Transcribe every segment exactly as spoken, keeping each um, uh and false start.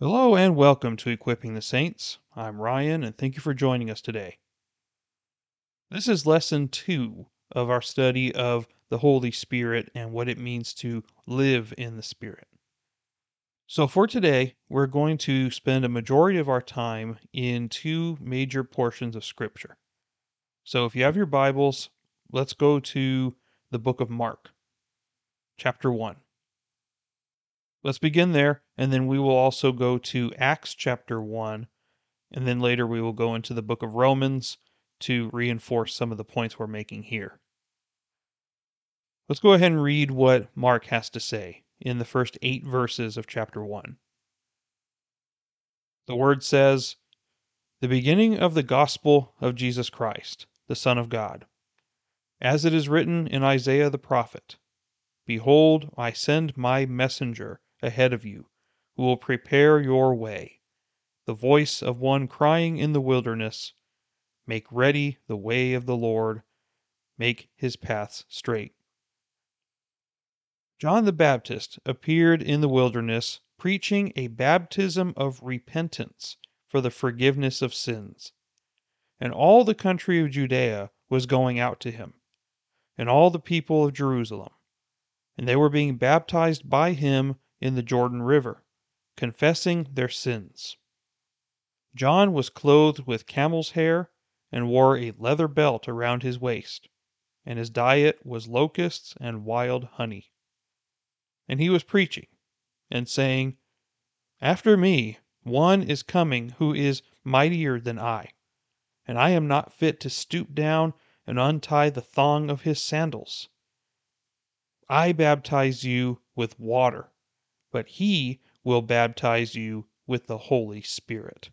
Hello and welcome to Equipping the Saints. I'm Ryan and thank you for joining us today. This is lesson two of our study of the Holy Spirit and what it means to live in the Spirit. So for today, we're going to spend a majority of our time in two major portions of Scripture. So if you have your Bibles, let's go to the book of Mark, chapter one. Let's begin there, and then we will also go to Acts chapter one, and then later we will go into the book of Romans to reinforce some of the points we're making here. Let's go ahead and read what Mark has to say in the first eight verses of chapter one. The word says, "The beginning of the gospel of Jesus Christ, the Son of God, as it is written in Isaiah the prophet, Behold, I send my messenger ahead of you, who will prepare your way, the voice of one crying in the wilderness, Make ready the way of the Lord, make his paths straight. John the Baptist appeared in the wilderness, preaching a baptism of repentance for the forgiveness of sins. And all the country of Judea was going out to him, and all the people of Jerusalem, and they were being baptized by him in the Jordan River, confessing their sins. John was clothed with camel's hair and wore a leather belt around his waist, and his diet was locusts and wild honey. And he was preaching and saying, After me one is coming who is mightier than I, and I am not fit to stoop down and untie the thong of his sandals. I baptize you with water, but he will baptize you with the Holy Spirit."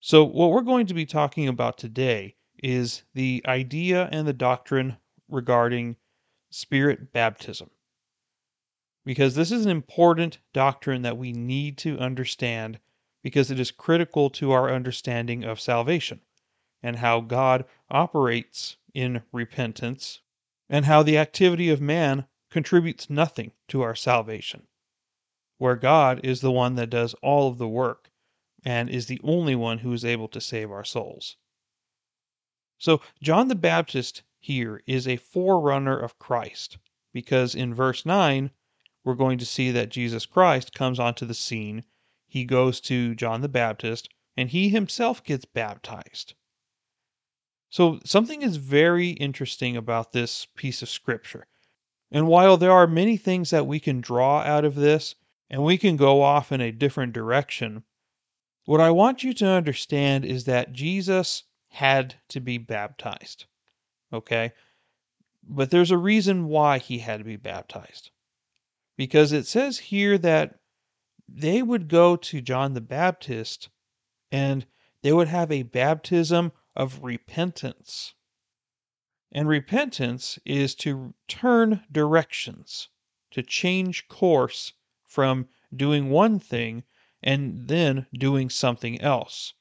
So what we're going to be talking about today is the idea and the doctrine regarding Spirit baptism, because this is an important doctrine that we need to understand because it is critical to our understanding of salvation and how God operates in repentance and how the activity of man contributes nothing to our salvation, where God is the one that does all of the work and is the only one who is able to save our souls. So John the Baptist here is a forerunner of Christ, because in verse nine, we're going to see that Jesus Christ comes onto the scene. He goes to John the Baptist, and he himself gets baptized. So something is very interesting about this piece of Scripture. And while there are many things that we can draw out of this, and we can go off in a different direction, what I want you to understand is that Jesus had to be baptized. Okay? But there's a reason why he had to be baptized. Because it says here that they would go to John the Baptist, and they would have a baptism of repentance. And repentance is to turn directions, to change course from doing one thing and then doing something else.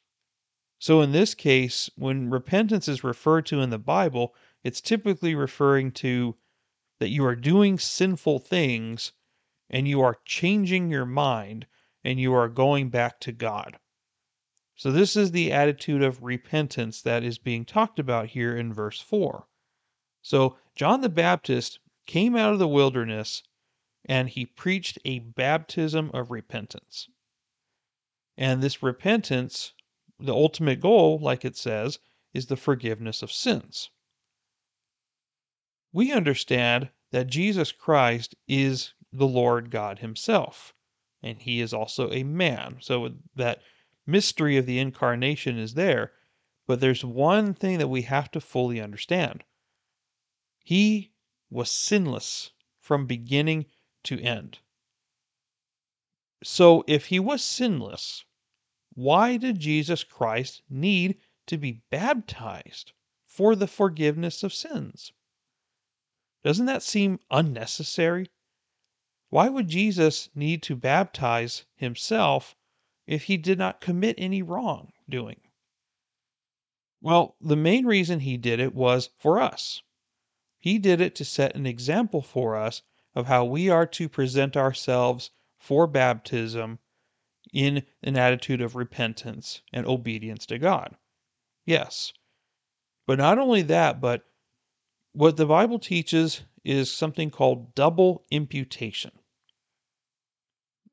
So in this case, when repentance is referred to in the Bible, it's typically referring to that you are doing sinful things and you are changing your mind and you are going back to God. So this is the attitude of repentance that is being talked about here in verse four. So John the Baptist came out of the wilderness and he preached a baptism of repentance. And this repentance, the ultimate goal, like it says, is the forgiveness of sins. We understand that Jesus Christ is the Lord God himself, and he is also a man, so that mystery of the incarnation is there, but there's one thing that we have to fully understand. He was sinless from beginning to end. So if he was sinless, why did Jesus Christ need to be baptized for the forgiveness of sins? Doesn't that seem unnecessary? Why would Jesus need to baptize himself if he did not commit any wrongdoing? Well, the main reason he did it was for us. He did it to set an example for us of how we are to present ourselves for baptism in an attitude of repentance and obedience to God. Yes. But not only that, but what the Bible teaches is something called double imputation.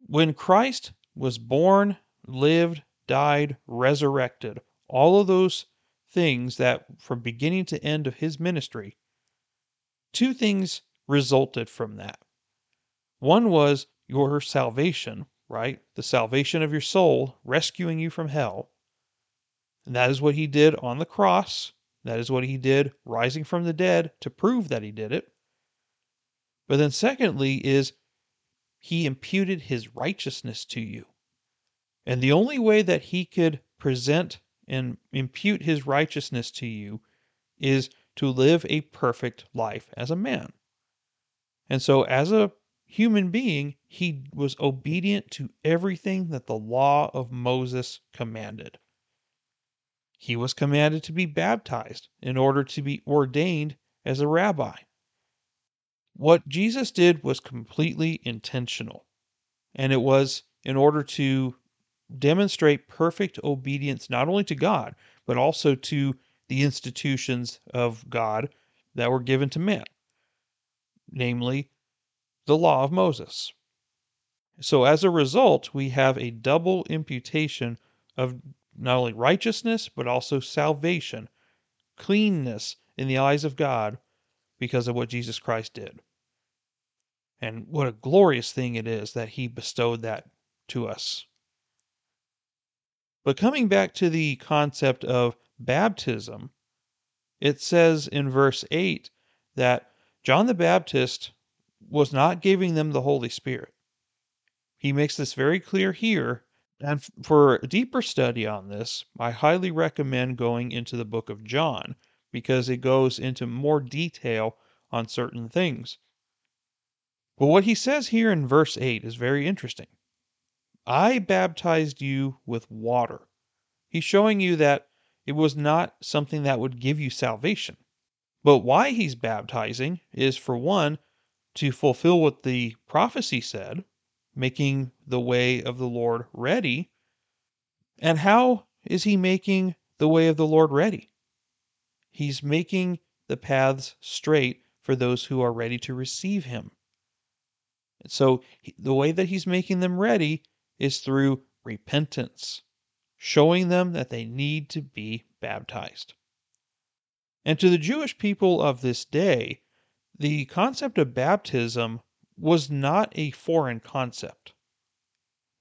When Christ was born, lived, died, resurrected, all of those things that from beginning to end of his ministry, two things resulted from that. One was your salvation, right? The salvation of your soul, rescuing you from hell. And that is what he did on the cross. That is what he did rising from the dead to prove that he did it. But then secondly is he imputed his righteousness to you. And the only way that he could present and impute his righteousness to you is to live a perfect life as a man. And so as a human being, he was obedient to everything that the law of Moses commanded. He was commanded to be baptized in order to be ordained as a rabbi. What Jesus did was completely intentional, and it was in order to demonstrate perfect obedience not only to God, but also to the institutions of God that were given to man, namely the law of Moses. So as a result, we have a double imputation of not only righteousness, but also salvation, cleanness in the eyes of God because of what Jesus Christ did. And what a glorious thing it is that he bestowed that to us. But coming back to the concept of baptism, it says in verse eight that John the Baptist was not giving them the Holy Spirit. He makes this very clear here, and for a deeper study on this, I highly recommend going into the book of John, because it goes into more detail on certain things. But what he says here in verse eight is very interesting. I baptized you with water. He's showing you that it was not something that would give you salvation. But why he's baptizing is, for one, to fulfill what the prophecy said, making the way of the Lord ready. And how is he making the way of the Lord ready? He's making the paths straight for those who are ready to receive him. So the way that he's making them ready is through repentance, showing them that they need to be baptized. And to the Jewish people of this day, the concept of baptism was not a foreign concept.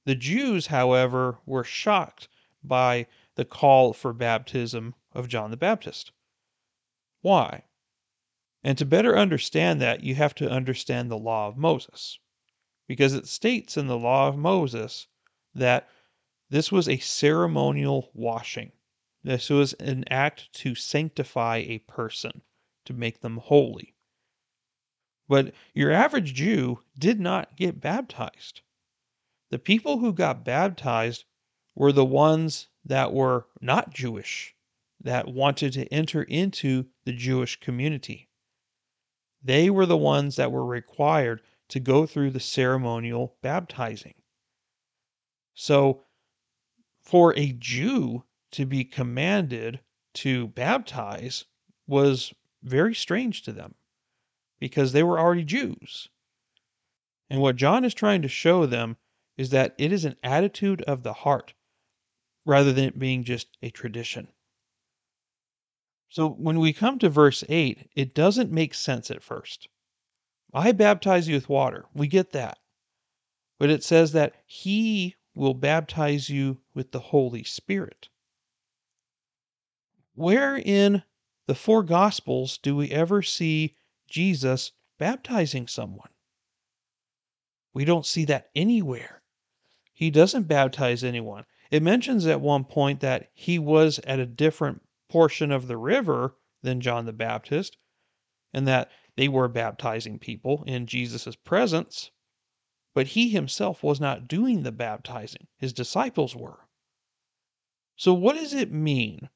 The Jews, however, were shocked by the call for baptism of John the Baptist. Why? And to better understand that, you have to understand the law of Moses, because it states in the law of Moses that this was a ceremonial washing. This was an act to sanctify a person, to make them holy. But your average Jew did not get baptized. The people who got baptized were the ones that were not Jewish, that wanted to enter into the Jewish community. They were the ones that were required to go through the ceremonial baptizing. So for a Jew to be commanded to baptize was very strange to them, because they were already Jews. And what John is trying to show them is that it is an attitude of the heart rather than it being just a tradition. So when we come to verse eight, it doesn't make sense at first. I baptize you with water. We get that. But it says that he will baptize you with the Holy Spirit. Where in the four Gospels do we ever see Jesus baptizing someone? We don't see that anywhere. He doesn't baptize anyone. It mentions at one point that he was at a different portion of the river than John the Baptist, and that they were baptizing people in Jesus' presence, but he himself was not doing the baptizing. His disciples were. So what does it mean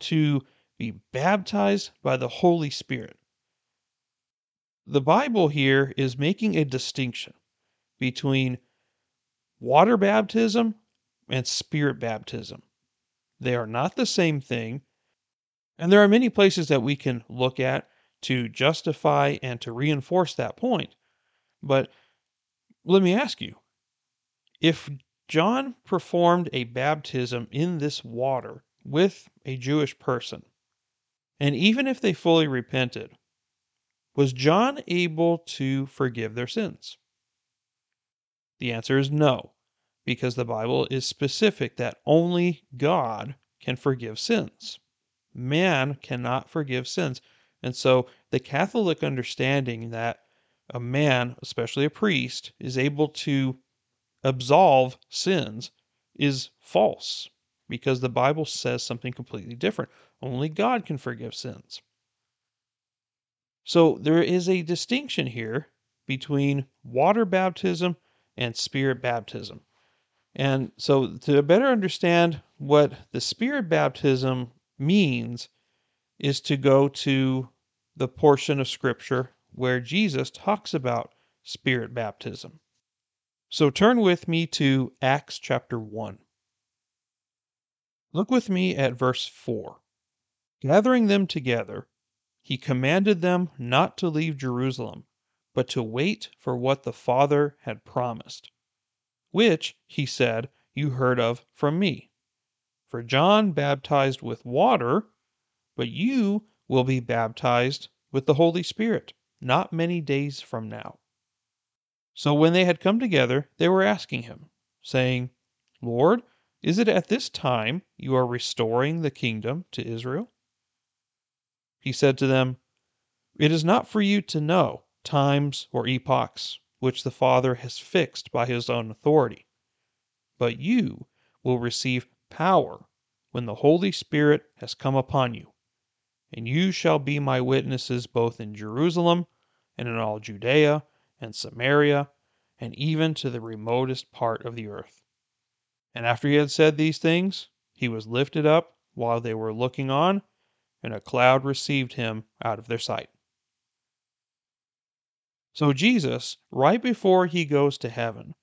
to be baptized by the Holy Spirit? The Bible here is making a distinction between water baptism and spirit baptism. They are not the same thing, and there are many places that we can look at to justify and to reinforce that point. But let me ask you, if John performed a baptism in this water with a Jewish person, and even if they fully repented, was John able to forgive their sins? The answer is no, because the Bible is specific that only God can forgive sins. Man cannot forgive sins. And so the Catholic understanding that a man, especially a priest, is able to absolve sins is false, because the Bible says something completely different. Only God can forgive sins. So there is a distinction here between water baptism and spirit baptism. And so to better understand what the spirit baptism means is to go to the portion of Scripture where Jesus talks about spirit baptism. So turn with me to Acts chapter one. Look with me at verse four. Gathering them together, he commanded them not to leave Jerusalem, but to wait for what the Father had promised, which, he said, you heard of from me. For John baptized with water, but you will be baptized with the Holy Spirit not many days from now. So when they had come together, they were asking him, saying, Lord, is it at this time you are restoring the kingdom to Israel? He said to them, It is not for you to know times or epochs, which the Father has fixed by his own authority, but you will receive power when the Holy Spirit has come upon you. And you shall be my witnesses both in Jerusalem and in all Judea and Samaria and even to the remotest part of the earth. And after he had said these things, he was lifted up while they were looking on, and a cloud received him out of their sight. So Jesus, right before he goes to heaven,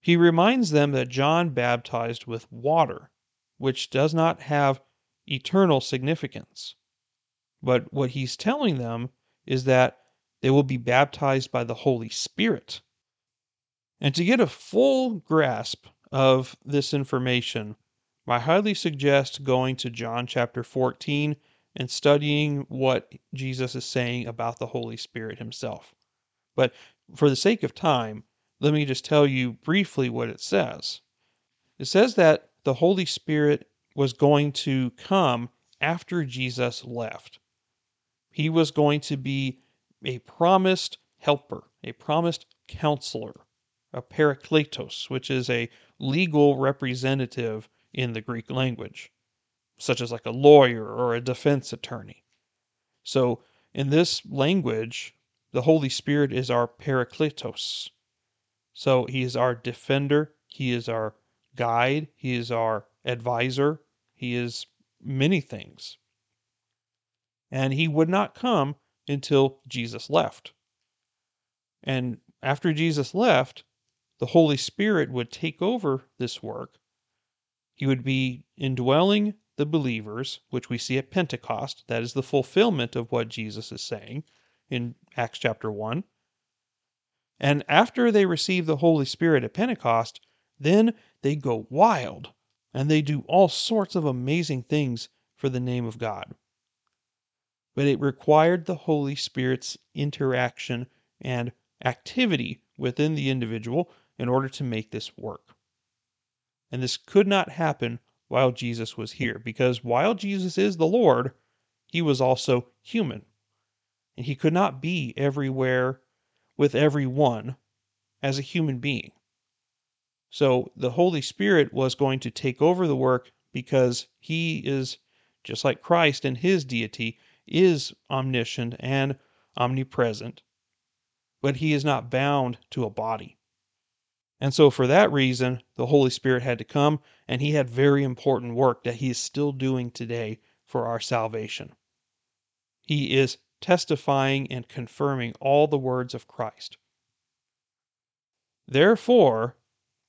he reminds them that John baptized with water, which does not have eternal significance. But what he's telling them is that they will be baptized by the Holy Spirit. And to get a full grasp of this information, I highly suggest going to John chapter fourteen and studying what Jesus is saying about the Holy Spirit himself. But for the sake of time, let me just tell you briefly what it says. It says that the Holy Spirit was going to come after Jesus left. He was going to be a promised helper, a promised counselor, a parakletos, which is a legal representative in the Greek language, such as like a lawyer or a defense attorney. So in this language, the Holy Spirit is our parakletos. So he is our defender, he is our guide, he is our advisor, he is many things. And he would not come until Jesus left. And after Jesus left, the Holy Spirit would take over this work. He would be indwelling the believers, which we see at Pentecost. That is the fulfillment of what Jesus is saying in Acts chapter one. And after they receive the Holy Spirit at Pentecost, then they go wild and they do all sorts of amazing things for the name of God. But it required the Holy Spirit's interaction and activity within the individual in order to make this work. And this could not happen while Jesus was here, because while Jesus is the Lord, he was also human. And he could not be everywhere with everyone as a human being. So the Holy Spirit was going to take over the work because he is, just like Christ in his deity, is omniscient and omnipresent, but he is not bound to a body. And so for that reason, the Holy Spirit had to come, and he had very important work that he is still doing today for our salvation. He is testifying and confirming all the words of Christ. Therefore,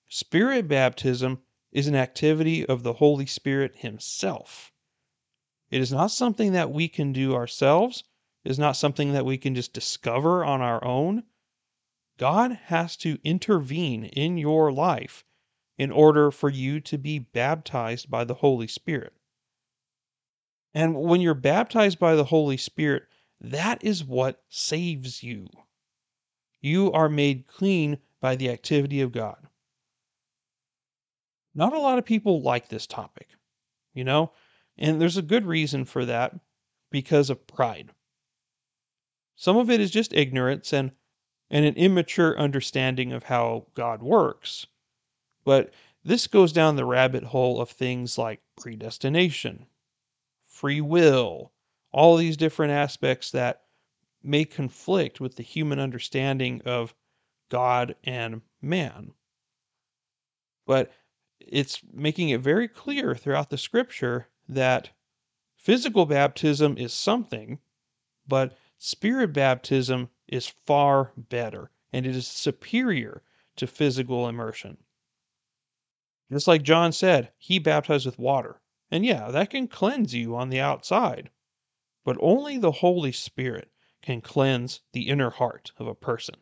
Spirit baptism is an activity of the Holy Spirit himself. It is not something that we can do ourselves. It is not something that we can just discover on our own. God has to intervene in your life in order for you to be baptized by the Holy Spirit. And when you're baptized by the Holy Spirit, that is what saves you. You are made clean by the activity of God. Not a lot of people like this topic, you know, and there's a good reason for that, because of pride. Some of it is just ignorance and, and an immature understanding of how God works. But this goes down the rabbit hole of things like predestination, free will, all these different aspects that may conflict with the human understanding of God and man. But it's making it very clear throughout the scripture that physical baptism is something, but spirit baptism is far better, and it is superior to physical immersion. Just like John said, he baptized with water. And yeah, that can cleanse you on the outside, but only the Holy Spirit can cleanse the inner heart of a person.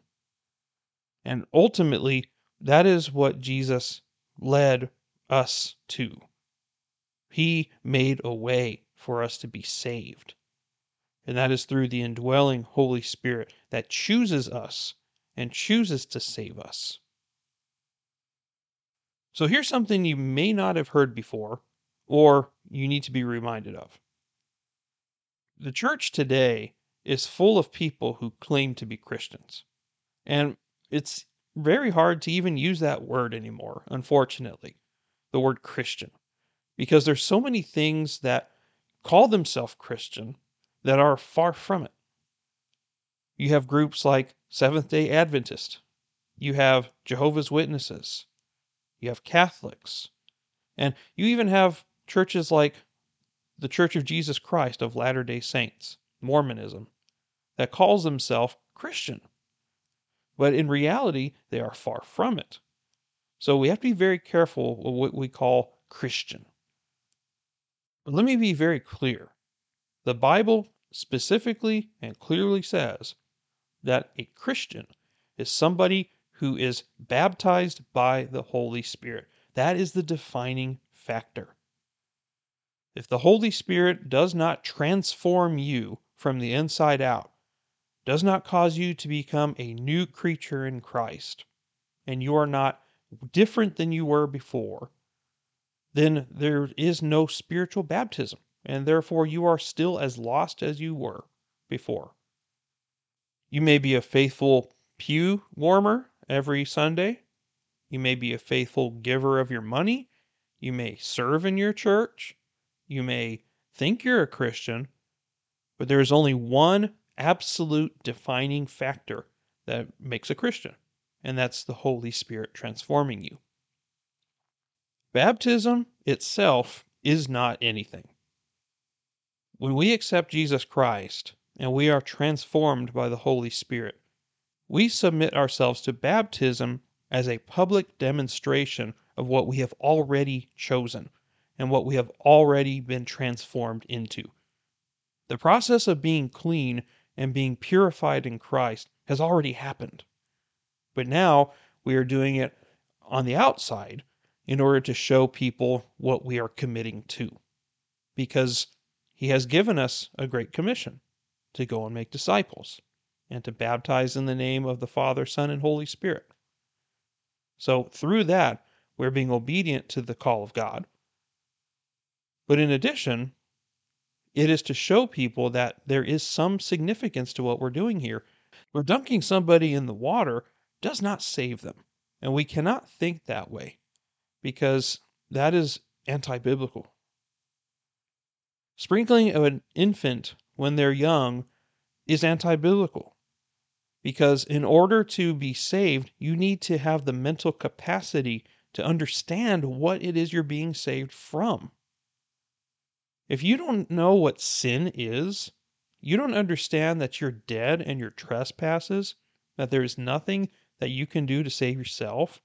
And ultimately, that is what Jesus led us to. He made a way for us to be saved. And that is through the indwelling Holy Spirit that chooses us and chooses to save us. So here's something you may not have heard before, or you need to be reminded of. The church today is full of people who claim to be Christians. And it's very hard to even use that word anymore, unfortunately, the word Christian, because there's so many things that call themselves Christian that are far from it. You have groups like Seventh-day Adventists. You have Jehovah's Witnesses. You have Catholics. And you even have churches like the Church of Jesus Christ of Latter-day Saints, Mormonism, that calls themselves Christian. But in reality, they are far from it. So we have to be very careful with what we call Christian. But let me be very clear. The Bible specifically and clearly says that a Christian is somebody who is baptized by the Holy Spirit. That is the defining factor. If the Holy Spirit does not transform you from the inside out, does not cause you to become a new creature in Christ, and you are not different than you were before, then there is no spiritual baptism. And therefore you are still as lost as you were before. You may be a faithful pew warmer every Sunday. You may be a faithful giver of your money. You may serve in your church. You may think you're a Christian. But there is only one absolute defining factor that makes a Christian, and that's the Holy Spirit transforming you. Baptism itself is not anything. When we accept Jesus Christ and we are transformed by the Holy Spirit, we submit ourselves to baptism as a public demonstration of what we have already chosen and what we have already been transformed into. The process of being clean and being purified in Christ has already happened. But now we are doing it on the outside in order to show people what we are committing to. Because He has given us a great commission to go and make disciples and to baptize in the name of the Father, Son, and Holy Spirit. So through that, we're being obedient to the call of God. But in addition, it is to show people that there is some significance to what we're doing here. We're dunking somebody in the water does not save them. And we cannot think that way because that is anti-biblical. Sprinkling of an infant when they're young is anti-biblical because in order to be saved, you need to have the mental capacity to understand what it is you're being saved from. If you don't know what sin is, you don't understand that you're dead in your trespasses, that there is nothing that you can do to save yourself,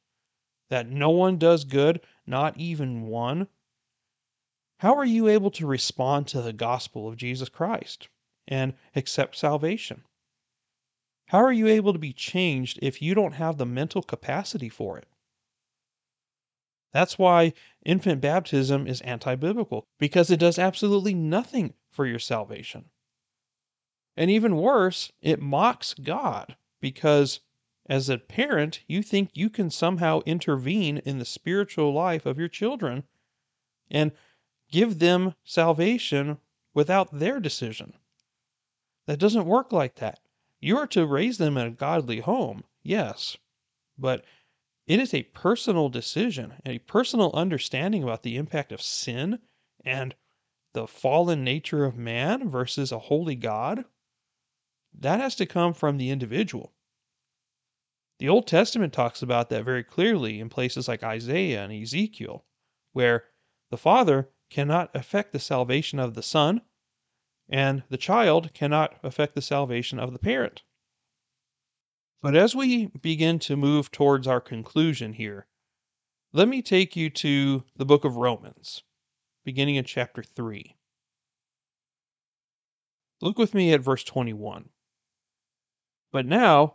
that no one does good, not even one? How are you able to respond to the gospel of Jesus Christ and accept salvation? How are you able to be changed if you don't have the mental capacity for it? That's why infant baptism is anti-biblical, because it does absolutely nothing for your salvation. And even worse, it mocks God, because as a parent, you think you can somehow intervene in the spiritual life of your children and give them salvation without their decision. That doesn't work like that. You are to raise them in a godly home, yes, but it is a personal decision and a personal understanding about the impact of sin and the fallen nature of man versus a holy God. That has to come from the individual. The Old Testament talks about that very clearly in places like Isaiah and Ezekiel, where the father cannot affect the salvation of the son, and the child cannot affect the salvation of the parent. But as we begin to move towards our conclusion here, let me take you to the book of Romans, beginning in chapter three. Look with me at verse twenty-one. But now,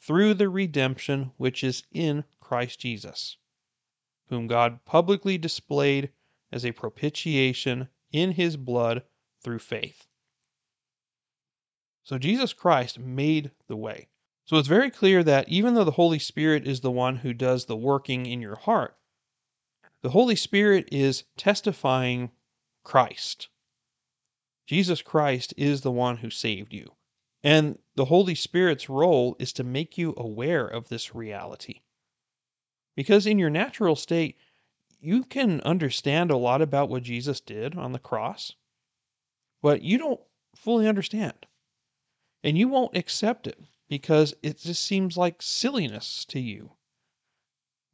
through the redemption which is in Christ Jesus, whom God publicly displayed as a propitiation in His blood through faith. So Jesus Christ made the way. So it's very clear that even though the Holy Spirit is the one who does the working in your heart, the Holy Spirit is testifying Christ. Jesus Christ is the one who saved you. And the Holy Spirit's role is to make you aware of this reality. Because in your natural state, you can understand a lot about what Jesus did on the cross, but you don't fully understand. And you won't accept it, because it just seems like silliness to you.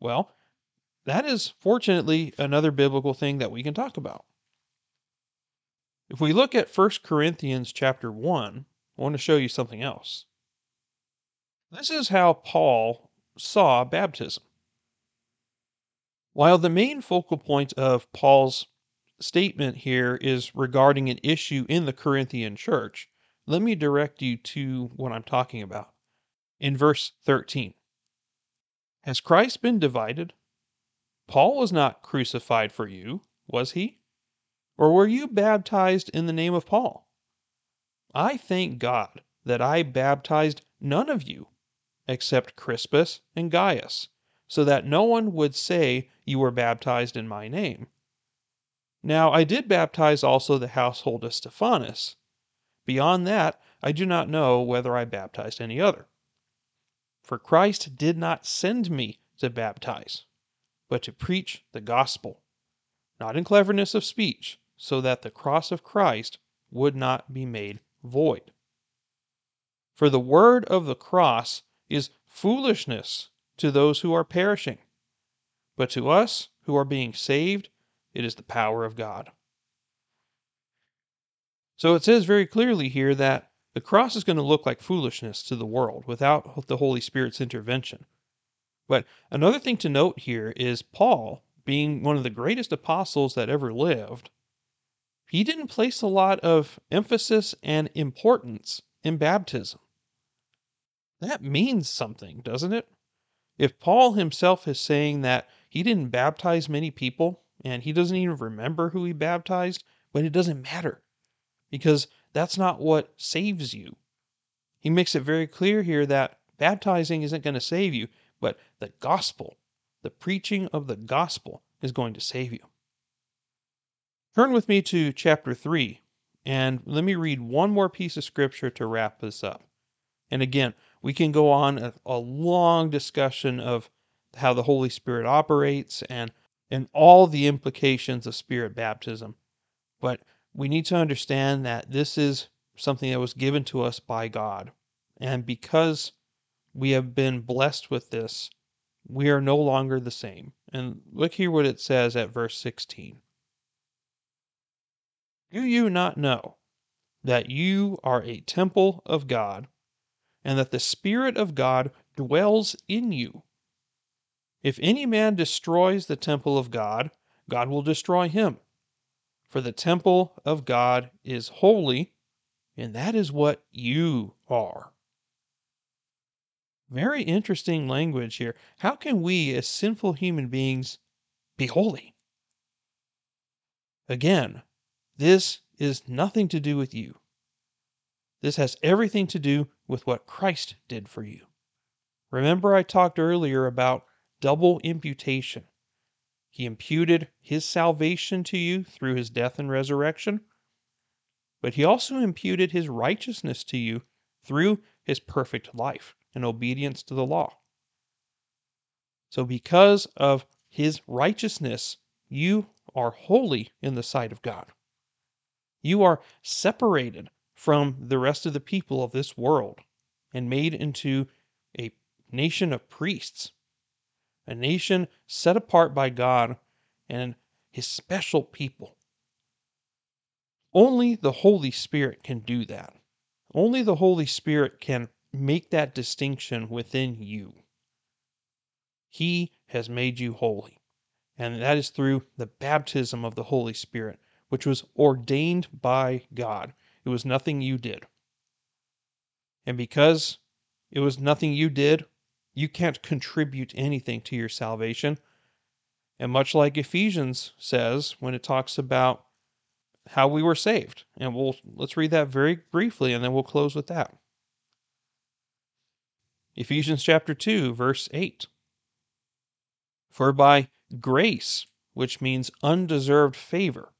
Well, that is fortunately another biblical thing that we can talk about. If we look at First Corinthians chapter one, I want to show you something else. This is how Paul saw baptism. While the main focal point of Paul's statement here is regarding an issue in the Corinthian church, let me direct you to what I'm talking about. In verse thirteen, has Christ been divided? Paul was not crucified for you, was he? Or were you baptized in the name of Paul? I thank God that I baptized none of you except Crispus and Gaius, so that no one would say you were baptized in my name. Now I did baptize also the household of Stephanas. Beyond that, I do not know whether I baptized any other. For Christ did not send me to baptize, but to preach the gospel, not in cleverness of speech, so that the cross of Christ would not be made void. For the word of the cross is foolishness to those who are perishing, but to us who are being saved, it is the power of God. So it says very clearly here that the cross is going to look like foolishness to the world without the Holy Spirit's intervention. But another thing to note here is Paul, being one of the greatest apostles that ever lived, he didn't place a lot of emphasis and importance in baptism. That means something, doesn't it? If Paul himself is saying that he didn't baptize many people, and he doesn't even remember who he baptized, but it doesn't matter, because that's not what saves you. He makes it very clear here that baptizing isn't going to save you, but the gospel, the preaching of the gospel, is going to save you. Turn with me to chapter three, and let me read one more piece of scripture to wrap this up. And again, we can go on a, a long discussion of how the Holy Spirit operates and and all the implications of spirit baptism. But we need to understand that this is something that was given to us by God. And because we have been blessed with this, we are no longer the same. And look here what it says at verse sixteen. Do you not know that you are a temple of God, and that the Spirit of God dwells in you? If any man destroys the temple of God, God will destroy him. For the temple of God is holy, and that is what you are. Very interesting language here. How can we, as sinful human beings, be holy? Again, this is nothing to do with you. This has everything to do with what Christ did for you. Remember, I talked earlier about double imputation. He imputed his salvation to you through his death and resurrection, but he also imputed his righteousness to you through his perfect life and obedience to the law. So because of his righteousness, you are holy in the sight of God. You are separated from the rest of the people of this world and made into a nation of priests, a nation set apart by God and his special people. Only the Holy Spirit can do that. Only the Holy Spirit can make that distinction within you. He has made you holy, and that is through the baptism of the Holy Spirit, which was ordained by God. It was nothing you did. And because it was nothing you did, you can't contribute anything to your salvation. And much like Ephesians says when it talks about how we were saved, and we'll let's read that very briefly and then we'll close with that. Ephesians chapter two, verse eight. For by grace, which means undeserved favor,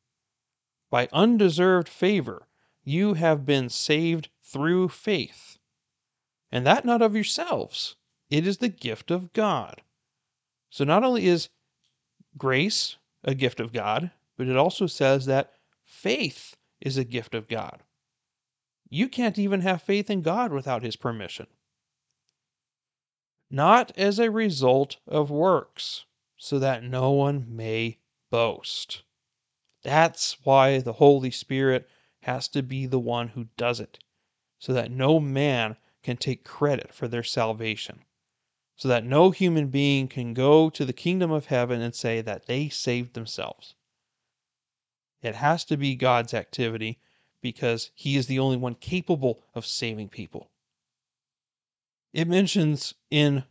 by undeserved favor, you have been saved through faith, and that not of yourselves. It is the gift of God. So not only is grace a gift of God, but it also says that faith is a gift of God. You can't even have faith in God without his permission. Not as a result of works, so that no one may boast. That's why the Holy Spirit has to be the one who does it, so that no man can take credit for their salvation, so that no human being can go to the kingdom of heaven and say that they saved themselves. It has to be God's activity, because he is the only one capable of saving people. It mentions in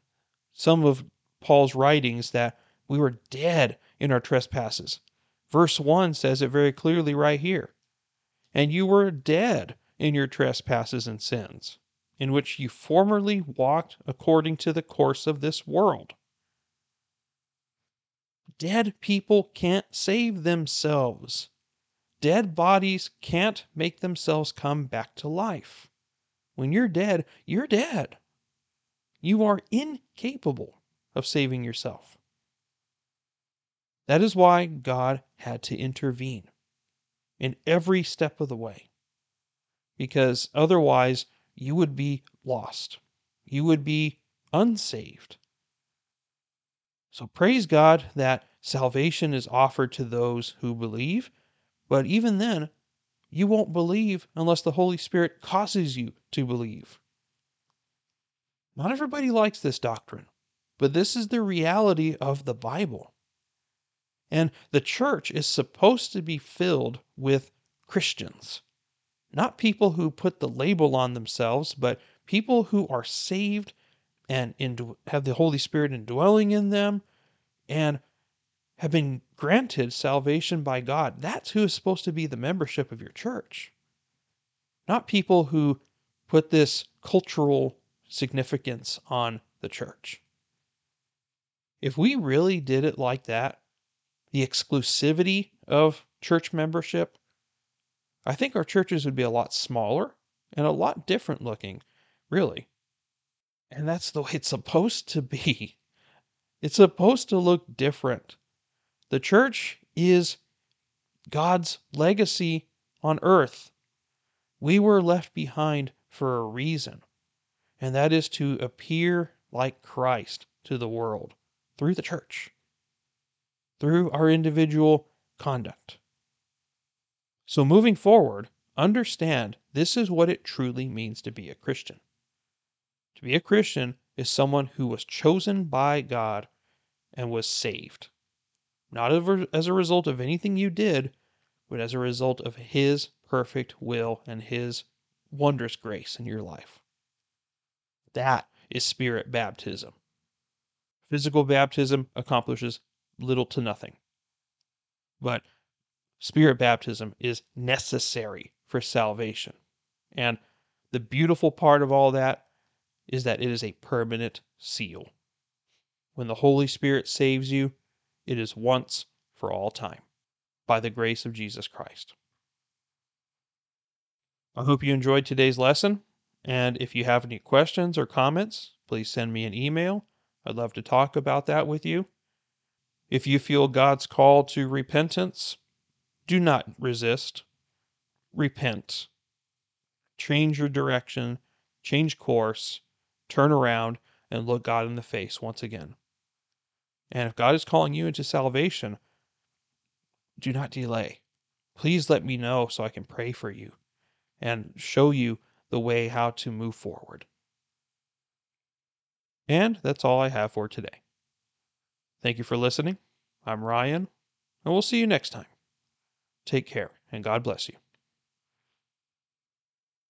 some of Paul's writings that we were dead in our trespasses. Verse one says it very clearly right here. And you were dead in your trespasses and sins, in which you formerly walked according to the course of this world. Dead people can't save themselves. Dead bodies can't make themselves come back to life. When you're dead, you're dead. You are incapable of saving yourself. That is why God had to intervene in every step of the way, because otherwise you would be lost. You would be unsaved. So praise God that salvation is offered to those who believe, but even then, you won't believe unless the Holy Spirit causes you to believe. Not everybody likes this doctrine, but this is the reality of the Bible. And the church is supposed to be filled with Christians, not people who put the label on themselves, but people who are saved and have the Holy Spirit indwelling in them and have been granted salvation by God. That's who is supposed to be the membership of your church, not people who put this cultural significance on the church. If we really did it like that, the exclusivity of church membership, I think our churches would be a lot smaller and a lot different looking, really. And that's the way it's supposed to be. It's supposed to look different. The church is God's legacy on earth. We were left behind for a reason, and that is to appear like Christ to the world through the church, through our individual conduct. So moving forward, understand this is what it truly means to be a Christian. To be a Christian is someone who was chosen by God and was saved, not as a result of anything you did, but as a result of His perfect will and His wondrous grace in your life. That is spirit baptism. Physical baptism accomplishes little to nothing, but spirit baptism is necessary for salvation. And the beautiful part of all that is that it is a permanent seal. When the Holy Spirit saves you, it is once for all time, by the grace of Jesus Christ. I hope you enjoyed today's lesson, and if you have any questions or comments, please send me an email. I'd love to talk about that with you. If you feel God's call to repentance, do not resist. Repent. Change your direction, change course, turn around, and look God in the face once again. And if God is calling you into salvation, do not delay. Please let me know so I can pray for you and show you the way how to move forward. And that's all I have for today. Thank you for listening. I'm Ryan, and we'll see you next time. Take care, and God bless you.